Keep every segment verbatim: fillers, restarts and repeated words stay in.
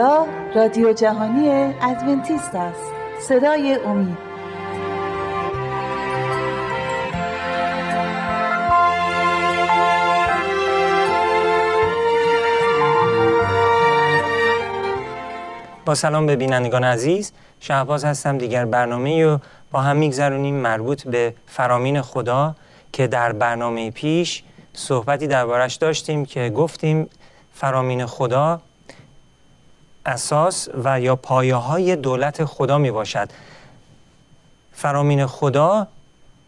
اینجا رادیو جهانی ادونتیست است، صدای امید. با سلام به بینندگان عزیز، شهباز هستم. دیگر برنامه‌ای رو با هم می‌گذرونیم مربوط به فرامین خدا که در برنامه پیش صحبتی دربارش داشتیم که گفتیم فرامین خدا اساس و یا پایه‌های دولت خدا میباشد. فرامین خدا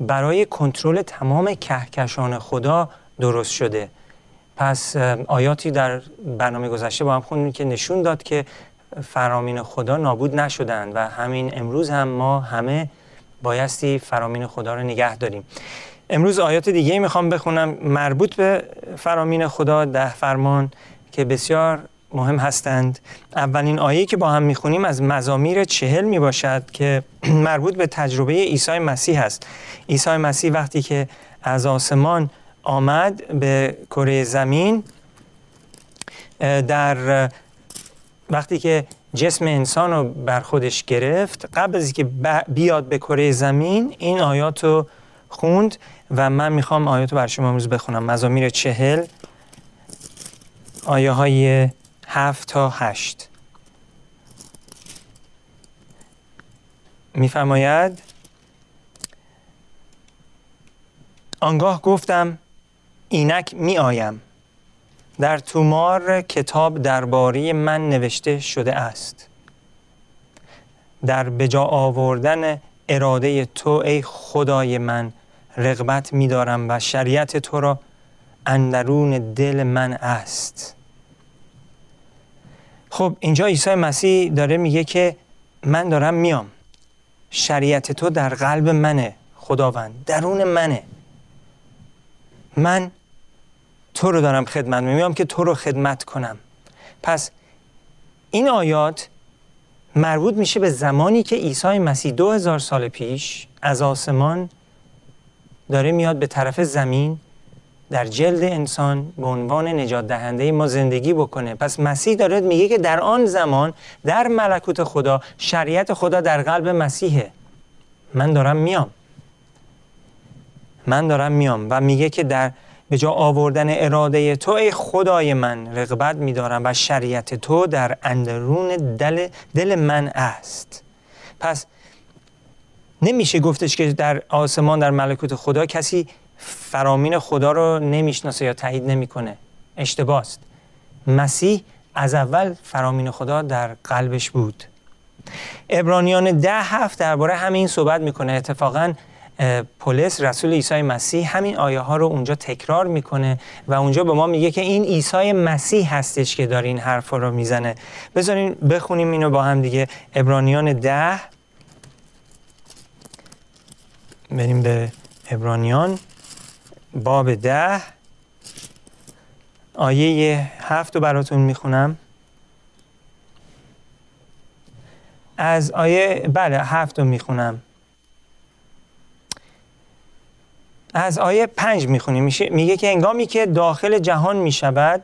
برای کنترل تمام کهکشان خدا درست شده. پس آیاتی در برنامه گذشته با هم خوندیم که نشون داد که فرامین خدا نابود نشدند و همین امروز هم ما همه بایستی فرامین خدا رو نگه داریم. امروز آیات دیگه میخوام بخونم مربوط به فرامین خدا، ده فرمان که بسیار مهم هستند. اولین آیه که با هم میخونیم از مزامیر چهل میباشد که مربوط به تجربه عیسی مسیح است. عیسی مسیح وقتی که از آسمان آمد به کره زمین، در وقتی که جسم انسان رو بر خودش گرفت، قبل از اینکه بیاد به کره زمین این آیات رو خوند و من میخوام آیات رو بر شما امروز بخونم. مزامیر چهل آیه های هفت تا هشت میفرماید: آنگاه گفتم اینک می آیم، در تومار کتاب درباره من نوشته شده است، در بجا آوردن اراده تو ای خدای من رغبت می دارم و شریعت تو را اندرون دل من است. خب اینجا عیسی مسیح داره میگه که من دارم میام، شریعت تو در قلب منه خداوند، درون منه، من تو رو دارم خدمت میام که تو رو خدمت کنم. پس این آیات مربوط میشه به زمانی که عیسی مسیح دو هزار سال پیش از آسمان داره میاد به طرف زمین در جلد انسان به عنوان نجات دهنده ما زندگی بکنه. پس مسیح داره میگه که در آن زمان در ملکوت خدا شریعت خدا در قلب مسیحه. من دارم میام، من دارم میام و میگه که در به جا آوردن اراده تو ای خدای من رغبت می‌دارم و شریعت تو در اندرون دل, دل من است. پس نمیشه گفتش که در آسمان در ملکوت خدا کسی فرامین خدا رو نمیشناسه یا تایید نمیکنه. اشتباه است. مسیح از اول فرامین خدا در قلبش بود. عبرانیان ده هفت درباره همین صحبت میکنه. اتفاقاً پولس رسول عیسی مسیح همین آیه ها رو اونجا تکرار میکنه و اونجا به ما میگه که این عیسی مسیح هستش که داره این حرفا رو میزنه. بذارین بخونیم اینو با هم دیگه. عبرانیان ده، بریم به عبرانیان باب ده آیه هفت رو براتون میخونم. از آیه بله هفت رو میخونم. از آیه پنج میخونیم. میگه که هنگامی که داخل جهان میشود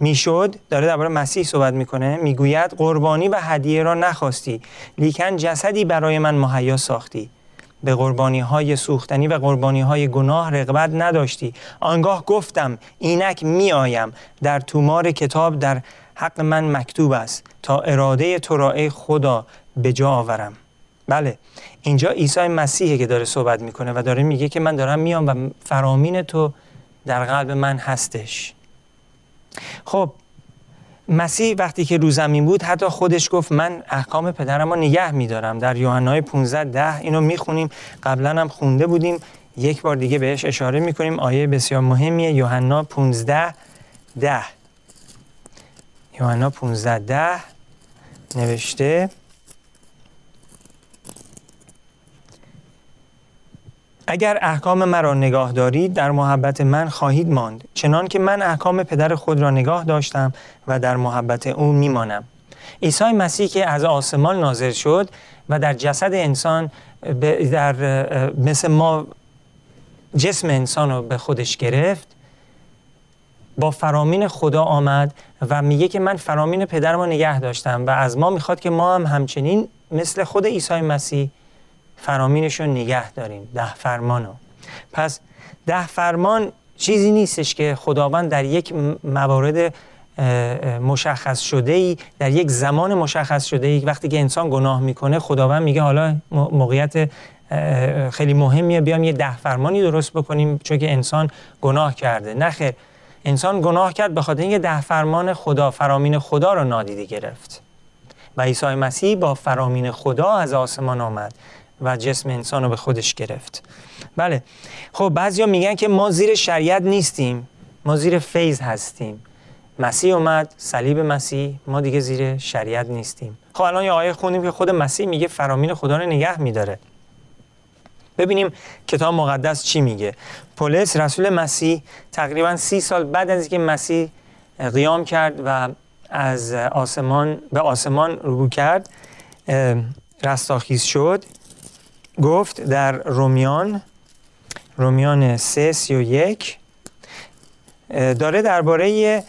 میشد، داره درباره مسیح صحبت میکنه، میگوید قربانی و هدیه را نخواستی، لیکن جسدی برای من مهیا ساختی، به قربانی های سوختنی و قربانی های گناه رغبت نداشتی. آنگاه گفتم اینک می آیم، در تومار کتاب در حق من مکتوب است تا اراده تو را ای خدا به جا آورم. بله اینجا عیسی مسیحه که داره صحبت میکنه و داره میگه که من دارم میام و فرامین تو در قلب من هستش. خب مسیح وقتی که رو زمین بود حتی خودش گفت من احکام پدرم رو نگه میدارم. در یوحنای پونزده ده اینو میخونیم، قبلا هم خونده بودیم، یک بار دیگه بهش اشاره میکنیم. آیه بسیار مهمیه، یوحنا پونزده ده. یوحنا پونزده ده نوشته: اگر احکام مرا نگاه دارید در محبت من خواهید ماند، چنان که من احکام پدر خود را نگاه داشتم و در محبت او میمانم. عیسی مسیح که از آسمان نازل شد و در جسد انسان در مثل ما جسم انسان رو به خودش گرفت، با فرامین خدا آمد و میگه که من فرامین پدرم رو نگه داشتم و از ما میخواد که ما هم همچنین مثل خود عیسی مسیح فرامینش رو نگه داریم، ده فرمان رو. پس ده فرمان چیزی نیستش که خداوند در یک موارد مشخص شده ای، در یک زمان مشخص شده ای، وقتی که انسان گناه میکنه خداوند میگه حالا موقعیت خیلی مهمیه، بیام یه ده فرمانی درست بکنیم چون که انسان گناه کرده. نه خیر، انسان گناه کرد به خاطر اینکه ده فرمان خدا، فرامین خدا رو نادیده گرفت و عیسی مسیح با فرامین خدا از آسمان آمد و جسم انسان رو به خودش گرفت. بله، خب بعضیا میگن که ما زیر شریعت نیستیم، ما زیر فیض هستیم. مسیح اومد، صلیب مسیح، ما دیگه زیر شریعت نیستیم. خب الان یه آیه خوندیم که خود مسیح میگه فرامین خدا رو نگه میداره. ببینیم کتاب مقدس چی میگه. پولس رسول مسیح تقریبا سی سال بعد از اینکه مسیح قیام کرد و از آسمان به آسمان رجوع کرد، رستاخیز شد، گفت در رومیان رومیان سه سی و یک داره درباره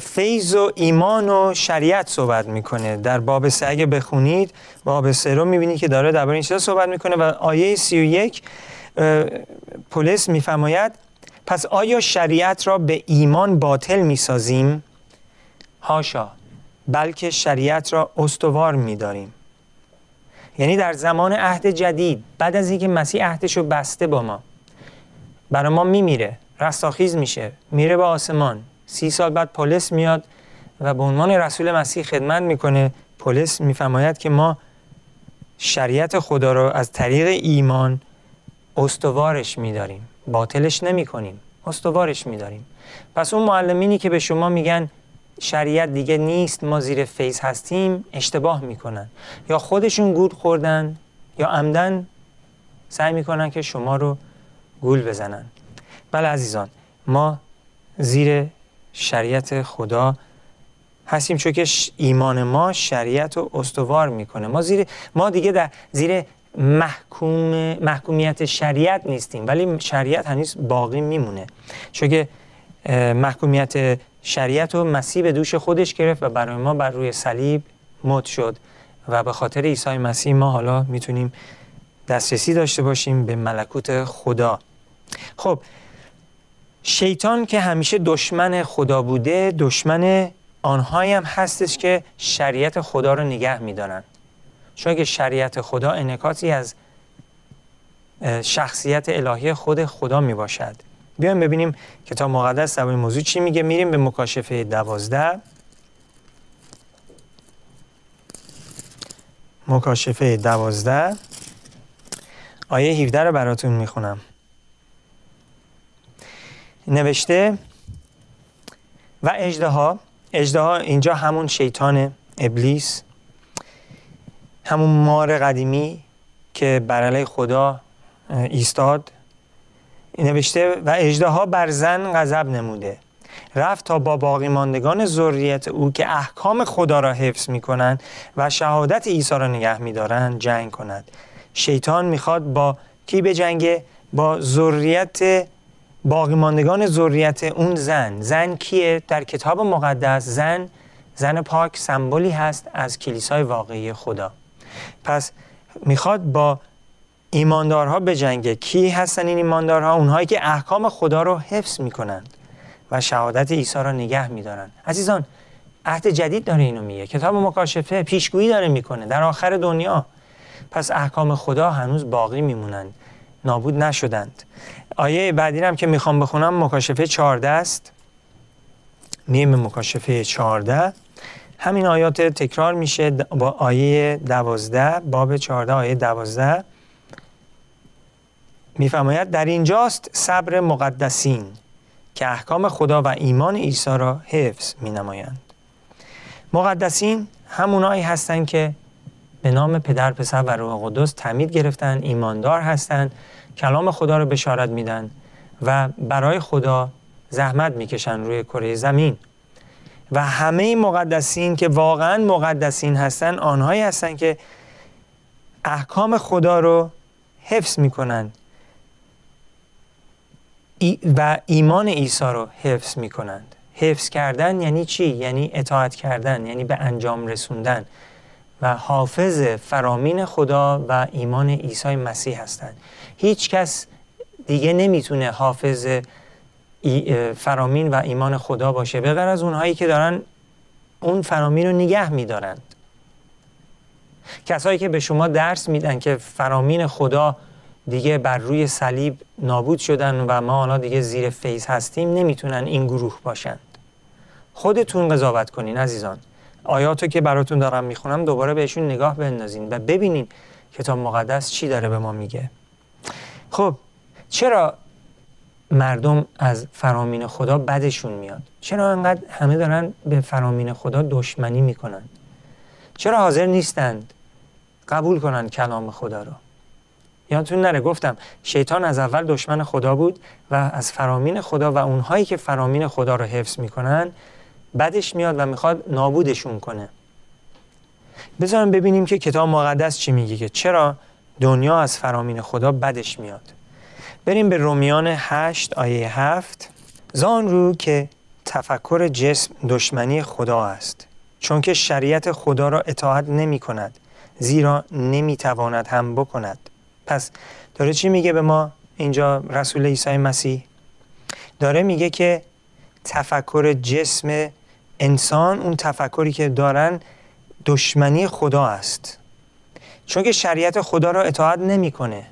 فیض و ایمان و شریعت صحبت میکنه. در باب سه اگه بخونید، باب سه رو میبینید که داره درباره این چیزا صحبت میکنه و آیه سی و یک پولس میفرماید پس آیا شریعت را به ایمان باطل میسازیم؟ هاشا، بلکه شریعت را استوار میداریم. یعنی در زمان عهد جدید، بعد از اینکه مسیح عهدش رو بسته با ما، برای ما میمیره، رستاخیز میشه، میره به آسمان. سی سال بعد پولس میاد و به عنوان رسول مسیح خدمت میکنه. پولس میفرماید که ما شریعت خدا رو از طریق ایمان استوارش میداریم، باطلش نمیکنیم، استوارش میداریم. پس اون معلمینی که به شما میگن شریعت دیگه نیست، ما زیر فیض هستیم، اشتباه میکنن. یا خودشون گول خوردن یا عمدن سعی میکنن که شما رو گول بزنن. بله عزیزان، ما زیر شریعت خدا هستیم چون که ایمان ما شریعت رو استوار میکنه. ما زیر ما دیگه در زیر محکوم محکومیت شریعت نیستیم، ولی شریعت هنوز باقی میمونه چون که محکومیت شریعت رو مسیح به دوش خودش گرفت و برای ما بر روی صلیب موت شد و به خاطر عیسی مسیح ما حالا میتونیم دسترسی داشته باشیم به ملکوت خدا. خب شیطان که همیشه دشمن خدا بوده، دشمن آنهایی هم هستش که شریعت خدا رو نگه می‌دارن، چون که شریعت خدا انعکاسی از شخصیت الهی خود خدا میباشد. بیایم ببینیم کتاب مقدس در این موضوع چی میگه. میریم به مکاشفه دوازده. مکاشفه دوازده آیه هفده رو براتون میخونم. نوشته و اژدها، اژدها اینجا همون شیطان، ابلیس، همون مار قدیمی که بر علیه خدا ایستاد. نوشته و اژدها بر زن غضب نموده، رفت تا با باقی ماندگان ذریت او که احکام خدا را حفظ میکنند و شهادت عیسی را نگه میدارند جنگ کند. شیطان میخواد با کی بجنگه؟ با ذریت باقی ماندگان ذریت اون زن. زن کیه؟ در کتاب مقدس زن، زن پاک سمبولی هست از کلیسای واقعی خدا. پس میخواد با ایماندارها بجنگه. کی هستن این ایماندارها؟ اونهایی که احکام خدا رو حفظ میکنند و شهادت عیسی را نگه میدارن. عزیزان، عهد جدید داره اینو میگه، کتاب مکاشفه پیشگویی داره میکنه در آخر دنیا. پس احکام خدا هنوز باقی میمونند، نابود نشدند. آیه بعدی هم که میخوام بخونم مکاشفه چهارده است. نیم مکاشفه چهارده همین آیات تکرار میشه با آیه دوازده. باب چهارده آیه دوازده میفرماید در اینجاست صبر مقدسین که احکام خدا و ایمان عیسی را حفظ مینمایند. مقدسین همونایی هستند که به نام پدر، پسر و روح قدس تعمید گرفتن، ایماندار هستند، کلام خدا رو بشارت میدن و برای خدا زحمت میکشن روی کره زمین. و همه مقدسین که واقعا مقدسین هستن آنهایی هستن که احکام خدا رو حفظ میکنن، و ایمان عیسی رو حفظ می کنند. حفظ کردن یعنی چی؟ یعنی اطاعت کردن، یعنی به انجام رسوندن، و حافظ فرامین خدا و ایمان عیسی مسیح هستند. هیچ کس دیگه نمیتونه حافظ فرامین و ایمان خدا باشه به غیر از اونهایی که دارن اون فرامین رو نگه میدارند. کسایی که به شما درس میدن که فرامین خدا دیگه بر روی صلیب نابود شدن و ما حالا دیگه زیر فیض هستیم، نمیتونن این گروه باشند. خودتون قضاوت کنین عزیزان. آیاتو که براتون دارم میخونم دوباره بهشون نگاه بندازین و ببینین کتاب مقدس چی داره به ما میگه. خب چرا مردم از فرامین خدا بدشون میاد؟ چرا انقدر همه دارن به فرامین خدا دشمنی میکنن؟ چرا حاضر نیستند قبول کنن کلام خدا رو؟ یادتون نره گفتم شیطان از اول دشمن خدا بود و از فرامین خدا و اونهایی که فرامین خدا رو حفظ میکنن بعدش میاد و میخواد نابودشون کنه. بذاریم ببینیم که کتاب مقدس چی میگه که چرا دنیا از فرامین خدا بدش میاد. بریم به رومیان هشت آیه هفت. زان رو که تفکر جسم دشمنی خدا است، چون که شریعت خدا را اطاعت نمی کند، زیرا نمی تواند هم بکند. پس داره چی میگه به ما اینجا رسول عیسی مسیح؟ داره میگه که تفکر جسم انسان، اون تفکری که دارن، دشمنی خدا است، چون که شریعت خدا را اطاعت نمیکنه،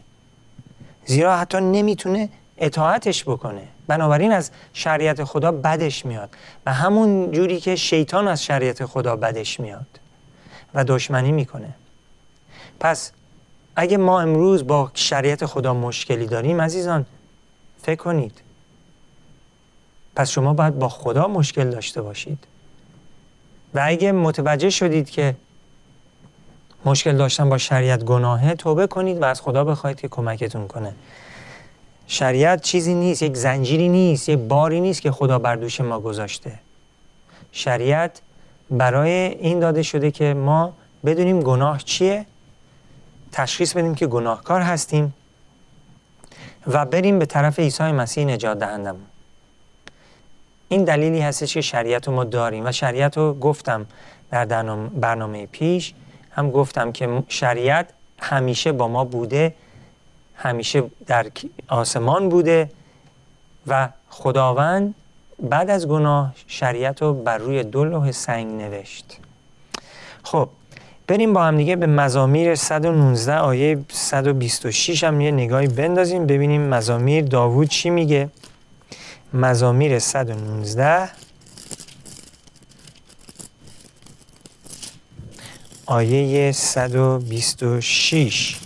زیرا حتی نمیتونه اطاعتش بکنه. بنابراین از شریعت خدا بدش میاد و همون جوری که شیطان از شریعت خدا بدش میاد و دشمنی میکنه. پس اگه ما امروز با شریعت خدا مشکلی داریم عزیزان، فکر کنید پس شما باید با خدا مشکل داشته باشید. و اگه متوجه شدید که مشکل داشتن با شریعت گناهه، توبه کنید و از خدا بخواید که کمکتون کنه. شریعت چیزی نیست، یک زنجیری نیست، یک باری نیست که خدا بر دوش ما گذاشته. شریعت برای این داده شده که ما بدونیم گناه چیه، تشخیص بدیم که گناهکار هستیم و بریم به طرف عیسی مسیح نجات دهندمون. این دلیلی هستش که شریعت رو ما داریم و شریعت رو گفتم در برنامه پیش هم گفتم که شریعت همیشه با ما بوده، همیشه در آسمان بوده و خداوند بعد از گناه شریعت رو بر روی دو لوح سنگ نوشت. خب بریم با هم دیگه به مزامیر صد و نوزده آیه صد و بیست و شش هم یه نگاهی بندازیم ببینیم مزامیر داوود چی میگه. مزامیر صد و نوزده آیه صد و بیست و شش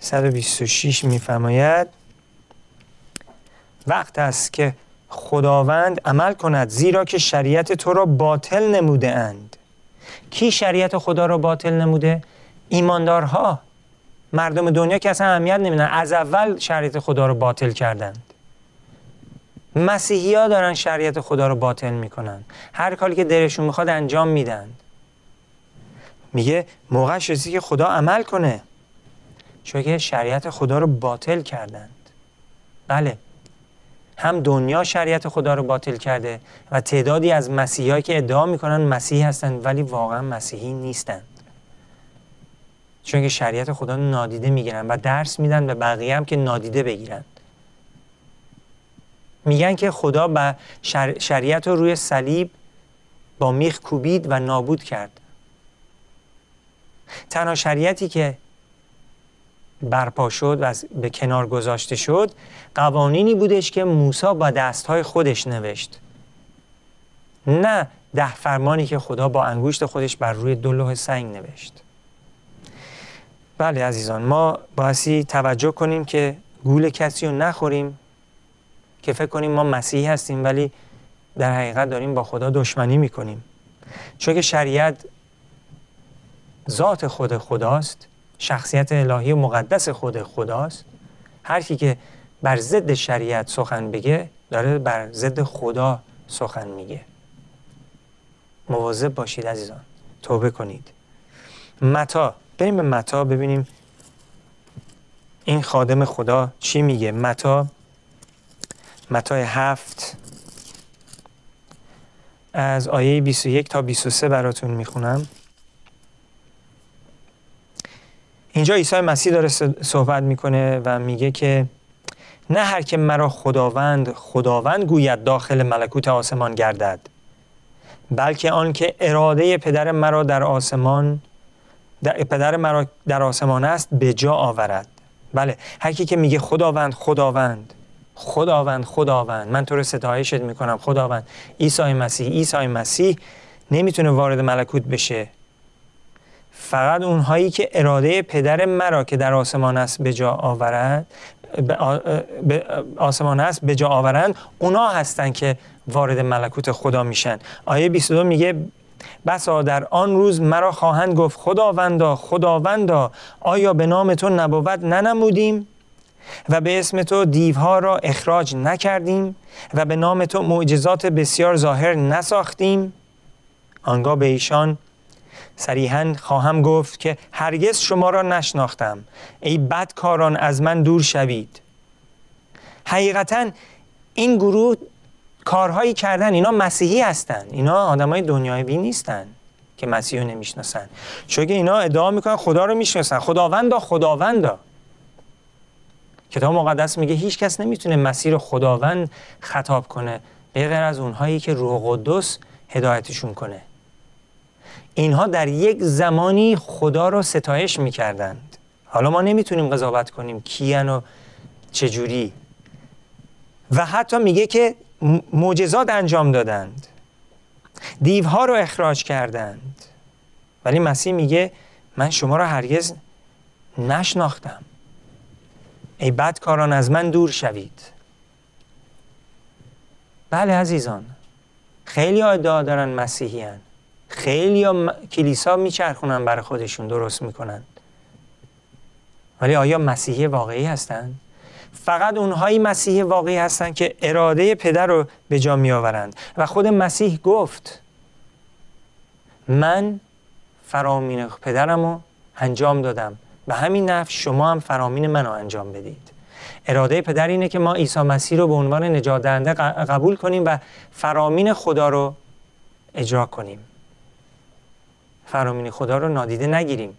صد و بیست و شش می‌فرماید وقت است که خداوند عمل کند، زیرا که شریعت تو را باطل نموده اند. کی شریعت خدا را باطل نموده؟ ایماندارها. مردم دنیا که اصلا اهمیت نمیدن، از اول شریعت خدا رو باطل کردند. مسیحی ها دارن شریعت خدا رو باطل میکنن، هر کاری که دلشون میخواد انجام میدن. میگه موقعش رسید که خدا عمل کنه، چون که شریعت خدا رو باطل کردند. بله، هم دنیا شریعت خدا رو باطل کرده و تعدادی از مسیحیایی که ادعا میکنن مسیحی هستند ولی واقعا مسیحی نیستند، چون که شریعت خدا نادیده میگیرن و درس میدن به بقیه هم که نادیده بگیرن. میگن که خدا با شر... شریعت رو روی صلیب با میخ کوبید و نابود کرد. تنها شریعتی که برپا شد و به کنار گذاشته شد قوانینی بودش که موسی با دستهای خودش نوشت، نه ده فرمانی که خدا با انگشت خودش بر روی دو لوح سنگ نوشت. بله عزیزان، ما باعثی توجه کنیم که گول کسی رو نخوریم که فکر کنیم ما مسیحی هستیم ولی در حقیقت داریم با خدا دشمنی میکنیم، چون که شریعت ذات خود خداست، شخصیت الهی و مقدس خود خداست. هر کی که بر ضد شریعت سخن بگه داره بر ضد خدا سخن میگه. مواظب باشید عزیزان، توبه کنید. متی، بریم به متی ببینیم این خادم خدا چی میگه؟ متی متی هفت از آیه بیست و یک تا بیست و سه براتون میخونم. اینجا عیسی مسیح داره صحبت میکنه و میگه که نه هر که مرا خداوند خداوند گوید داخل ملکوت آسمان گردد، بلکه آن که اراده پدر مرا در آسمان در پدر مرا در آسمان است به جا آورد. بله، هر کی که میگه خداوند خداوند خداوند خداوند، من تو رو ستایشت میکنم خداوند، عیسی مسیح عیسی مسیح، نمیتونه وارد ملکوت بشه. فقط اونهایی که اراده پدر مرا که در آسمان است به جا آورد به آسمان است به جا آورند، اونا هستن که وارد ملکوت خدا میشن. آیه بیست و دو میگه بسا در آن روز مرا خواهند گفت خداوندا خداوندا، آیا به نام تو نبوت ننمودیم و به اسم تو دیوها را اخراج نکردیم و به نام تو معجزات بسیار ظاهر نساختیم؟ آنگاه به ایشان صریحاً خواهم گفت که هرگز شما را نشناختم، ای بدکاران از من دور شوید. حقیقتاً این گروه کارهایی کردن، اینا مسیحی هستن، اینا آدمای دنیایی نیستن که مسیح رو نمیشناسن، چون که اینا ادعا میکنن خدا رو میشناسن، خداوندا خداوندا. کتاب مقدس میگه هیچ کس نمیتونه مسیح رو خداوند خطاب کنه به غیر از اونهایی که روح قدس هدایتشون کنه. اینها در یک زمانی خدا رو ستایش میکردند. حالا ما نمیتونیم قضاوت کنیم کیان و چجوری، و حتی میگه که معجزات انجام دادند، دیوها رو اخراج کردند، ولی مسیح میگه من شما را هرگز نشناختم، ای بدکاران از من دور شوید. بله عزیزان، خیلی ها ادعا دارن مسیحی هن. خیلی ها کلیسا میچرخونن برای خودشون، درست میکنن، ولی آیا مسیحی واقعی هستن؟ فقط اونهایی مسیحی واقعی هستن که اراده پدر رو به جا می آورند. و خود مسیح گفت من فرامین پدرم رو انجام دادم، به همین نفع شما هم فرامین من رو انجام بدید. اراده پدر اینه که ما عیسی مسیح رو به عنوان نجات دهنده قبول کنیم و فرامین خدا رو اجرا کنیم، فرامین خدا رو نادیده نگیریم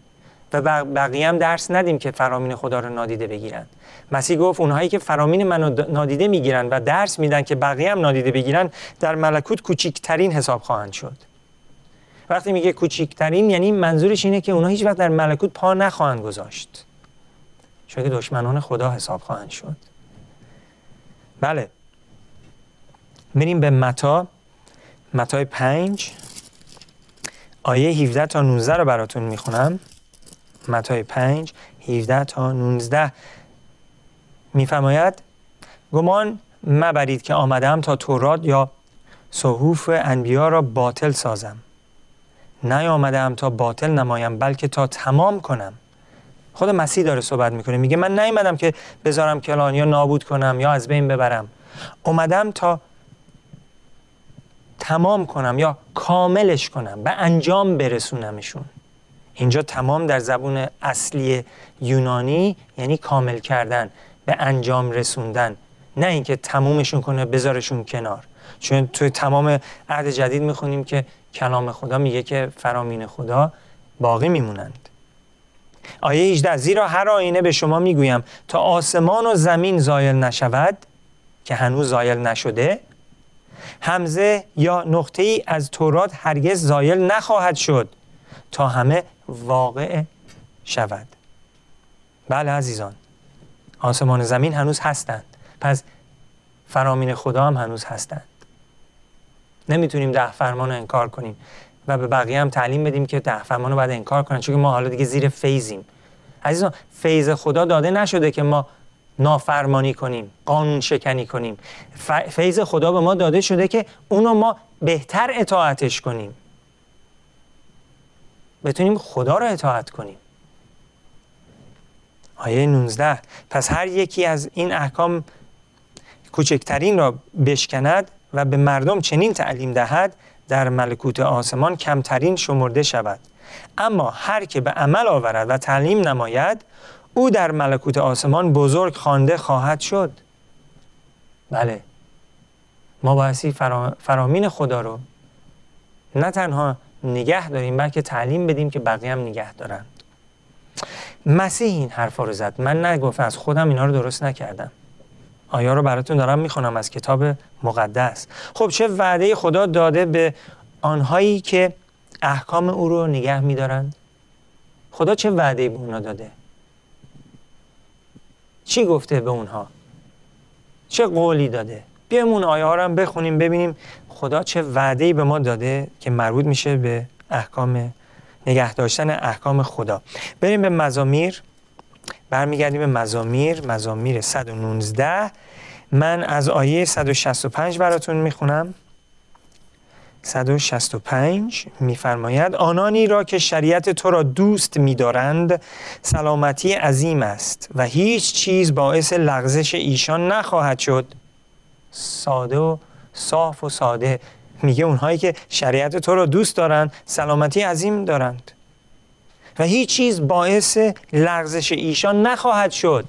و بقیه هم درس ندیم که فرامین خدا رو نادیده بگیرن. مسیح گفت اونهایی که فرامین منو نادیده میگیرن و درس میدن که بقیه هم نادیده بگیرن، در ملکوت کوچکترین حساب خواهند شد. وقتی میگه کوچکترین، یعنی منظورش اینه که اونها هیچ وقت در ملکوت پا نخواهند گذاشت، چون که دشمنان خدا حساب خواهند شد. بله، میریم به متی متی پنج آیه هفده تا نوزده رو براتون میخونم. متی پنج هفده تا نوزده میفرماید گمان مبرید که آمدم تا تورات یا صحف انبیا را باطل سازم، نیامدم تا باطل نمایم بلکه تا تمام کنم. خود مسیح داره صحبت میکنه، میگه من نیامدم که بذارم کلان یا نابود کنم یا از بین ببرم، اومدم تا تمام کنم یا کاملش کنم، به انجام برسونمشون. اینجا تمام در زبون اصلی یونانی یعنی کامل کردن، به انجام رسوندن، نه اینکه تمومشون کنه بذارشون کنار. چون توی تمام عهد جدید میخونیم که کلام خدا میگه که فرامین خدا باقی میمونند. آیه هجده زیرا هر آینه به شما میگویم تا آسمان و زمین زایل نشود که هنوز زایل نشده، همزه یا نقطه ای از تورات هرگز زایل نخواهد شد تا همه واقع شود. بله عزیزان، آسمان و زمین هنوز هستند، پس فرامین خدا هم هنوز هستند. نمیتونیم ده فرمان رو انکار کنیم و به بقیه هم تعلیم بدیم که ده فرمان رو بعد انکار کنن، چون ما حالا دیگه زیر فیضیم. عزیزان، فیض خدا داده نشده که ما نافرمانی کنیم، قانون شکنی کنیم. فیض خدا به ما داده شده که اونو ما بهتر اطاعتش کنیم، بتونیم خدا را اطاعت کنیم. آیه نوزده پس هر یکی از این احکام کوچکترین را بشکند و به مردم چنین تعلیم دهد، در ملکوت آسمان کمترین شمرده شود. اما هر که به عمل آورد و تعلیم نماید، او در ملکوت آسمان بزرگ خوانده خواهد شد. بله، ما باعثی فرا... فرامین خدا رو نه تنها نگه داریم بلکه تعلیم بدیم که بقیه هم نگه دارن. مسیح این حرفا رو زد، من نگفت، از خودم اینا رو درست نکردم. آیا رو براتون دارم میخونم از کتاب مقدس. خب چه وعده خدا داده به آنهایی که احکام او رو نگه میدارند؟ خدا چه وعده‌ای به اونا داده؟ چی گفته به اونها؟ چه قولی داده؟ بیایم اون آیه ها رو هم بخونیم ببینیم خدا چه وعده‌ای به ما داده که مربوط میشه به احکام نگه داشتن احکام خدا. بریم به مزامیر، برمیگردیم به مزامیر، مزامیر صد و نوزده. من از آیه صد و شصت و پنج براتون میخونم. صد و شصت و پنج میفرماید آنانی را که شریعت تو را دوست می‌دارند سلامتی عظیم است و هیچ چیز باعث لغزش ایشان نخواهد شد. ساده و صاف و ساده میگه اونهایی که شریعت تو را دوست دارند سلامتی عظیم دارند و هیچ چیز باعث لغزش ایشان نخواهد شد.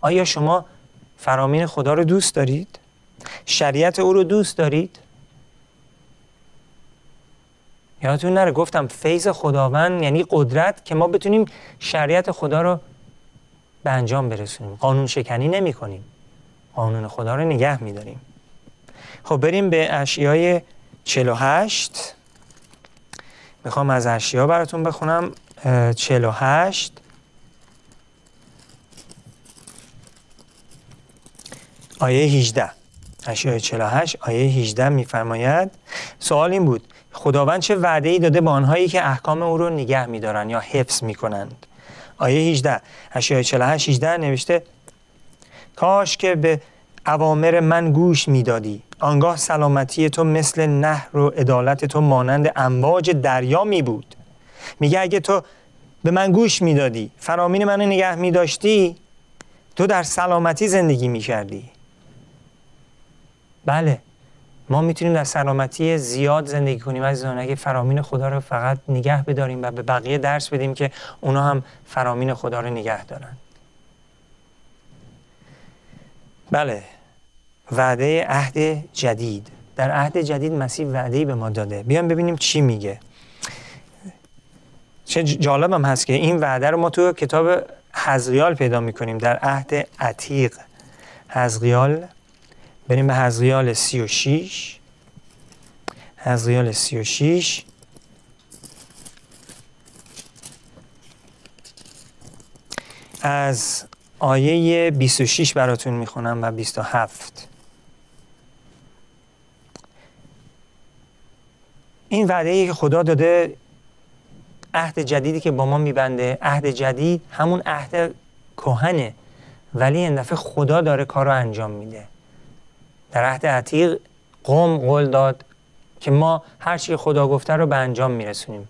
آیا شما فرامین خدا رو دوست دارید؟ شریعت او رو دوست دارید؟ یادتون نره گفتم فیض خداوند یعنی قدرت که ما بتونیم شریعت خدا رو به انجام برسونیم. قانون شکنی نمی کنیم، قانون خدا رو نگه می داریم. خب بریم به اشعیا چهل و هشت. میخوام از اشعیا براتون بخونم. چهل و هشت آیه هجده. اشعیا چهل و هشت آیه هجده میفرماید، سوال این بود خداوند چه وعده‌ای داده به آنهایی که احکام او رو نگه می‌دارن یا حفظ می‌کنند. آیه هجده اشعیا چهل و هشت هجده نوشته کاش که به اوامر من گوش می‌دادی، آنگاه سلامتی تو مثل نهر و عدالت تو مانند امواج دریا می بود. میگه اگه تو به من گوش می‌دادی، فرامین منو نگه می‌داشتی، تو در سلامتی زندگی می‌کردی. بله، ما میتونیم در سلامتی زیاد زندگی کنیم عزیزان اگه فرامین خدا رو فقط نگه بداریم و به بقیه درس بدیم که اونا هم فرامین خدا رو نگه دارن. بله، وعده عهد جدید. در عهد جدید مسیح وعده‌ای به ما داده. بیام ببینیم چی میگه. چه جالب هم هست که این وعده رو ما تو کتاب حزقیال پیدا میکنیم، در عهد عتیق. حزقیال، بریم به حزقیال سی و شش. حزقیال سی و شش از آیه بیست و شش براتون میخونم و بیست و هفت. این وعده‌ای که خدا داده، عهد جدیدی که با ما میبنده، عهد جدید همون عهد کهنه ولی این دفعه خدا داره کار رو انجام میده. در عهد عتیق قوم قول داد که ما هر چی خدا گفته رو به انجام میرسونیم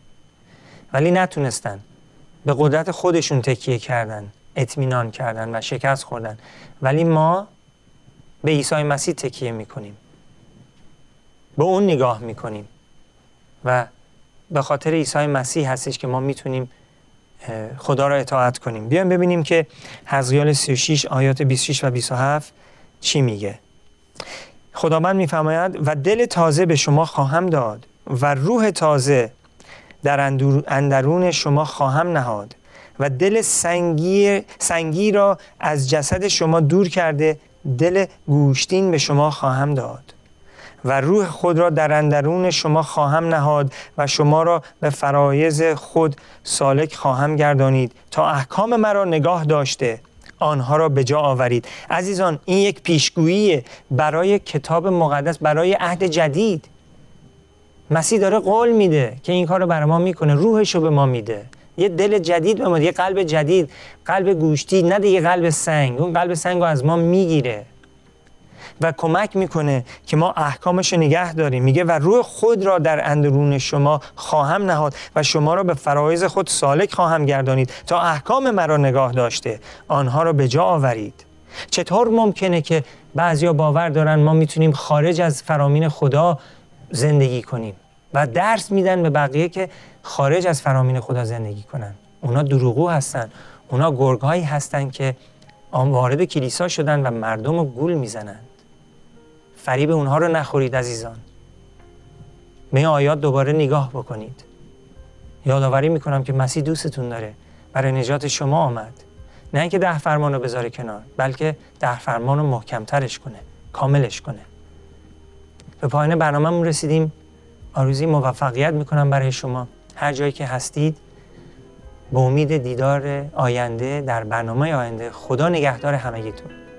ولی نتونستن، به قدرت خودشون تکیه کردن، اطمینان کردن و شکست خوردن، ولی ما به عیسی مسیح تکیه میکنیم، به اون نگاه میکنیم و به خاطر عیسی مسیح هستش که ما میتونیم خدا را اطاعت کنیم. بیایم ببینیم که حزقیال سی و شش آیات بیست و شش و بیست و هفت چی میگه. خداوند میفرماید و دل تازه به شما خواهم داد و روح تازه در اندرون شما خواهم نهاد و دل سنگی, سنگی را از جسد شما دور کرده دل گوشتین به شما خواهم داد و روح خود را در اندرون شما خواهم نهاد و شما را به فرایض خود سالک خواهم گردانید تا احکام مرا نگاه داشته آنها را به جا آورید. عزیزان این یک پیشگویی برای کتاب مقدس، برای عهد جدید. مسیح داره قول میده که این کار رو برای ما میکنه، روحش رو به ما میده، یه دل جدید به ما میده، یه قلب جدید، قلب گوشتی، نه دیگه قلب سنگ. اون قلب سنگ رو از ما میگیره و کمک میکنه که ما احکامش رو نگه داریم. میگه و روح خود را در اندرون شما خواهم نهاد و شما را به فرایض خود سالک خواهم گردانید تا احکام مرا نگاه داشته آنها را به جا آورید. چطور ممکنه که بعضیا باور دارن ما میتونیم خارج از فرامین خدا زندگی کنیم و درس میدن به بقیه که خارج از فرامین خدا زندگی کنن؟ اونا دروغو هستن، اونا گرگ‌هایی هستن که وارد کلیسا شدن و مردم رو گول میزنند. فریب اونها رو نخورید عزیزان. به آیات دوباره نگاه بکنید. یادآوری میکنم که مسیح دوستتون داره، برای نجات شما آمد. نه اینکه ده فرمان رو بذاره کنار، بلکه ده فرمان رو محکمترش کنه، کاملش کنه. به پایان برنامه‌مون رسیدیم. آرزوی موفقیت میکنم برای شما. هر جایی که هستید، به امید دیدار آینده در برنامه آینده. خدا نگهدار همگیتون.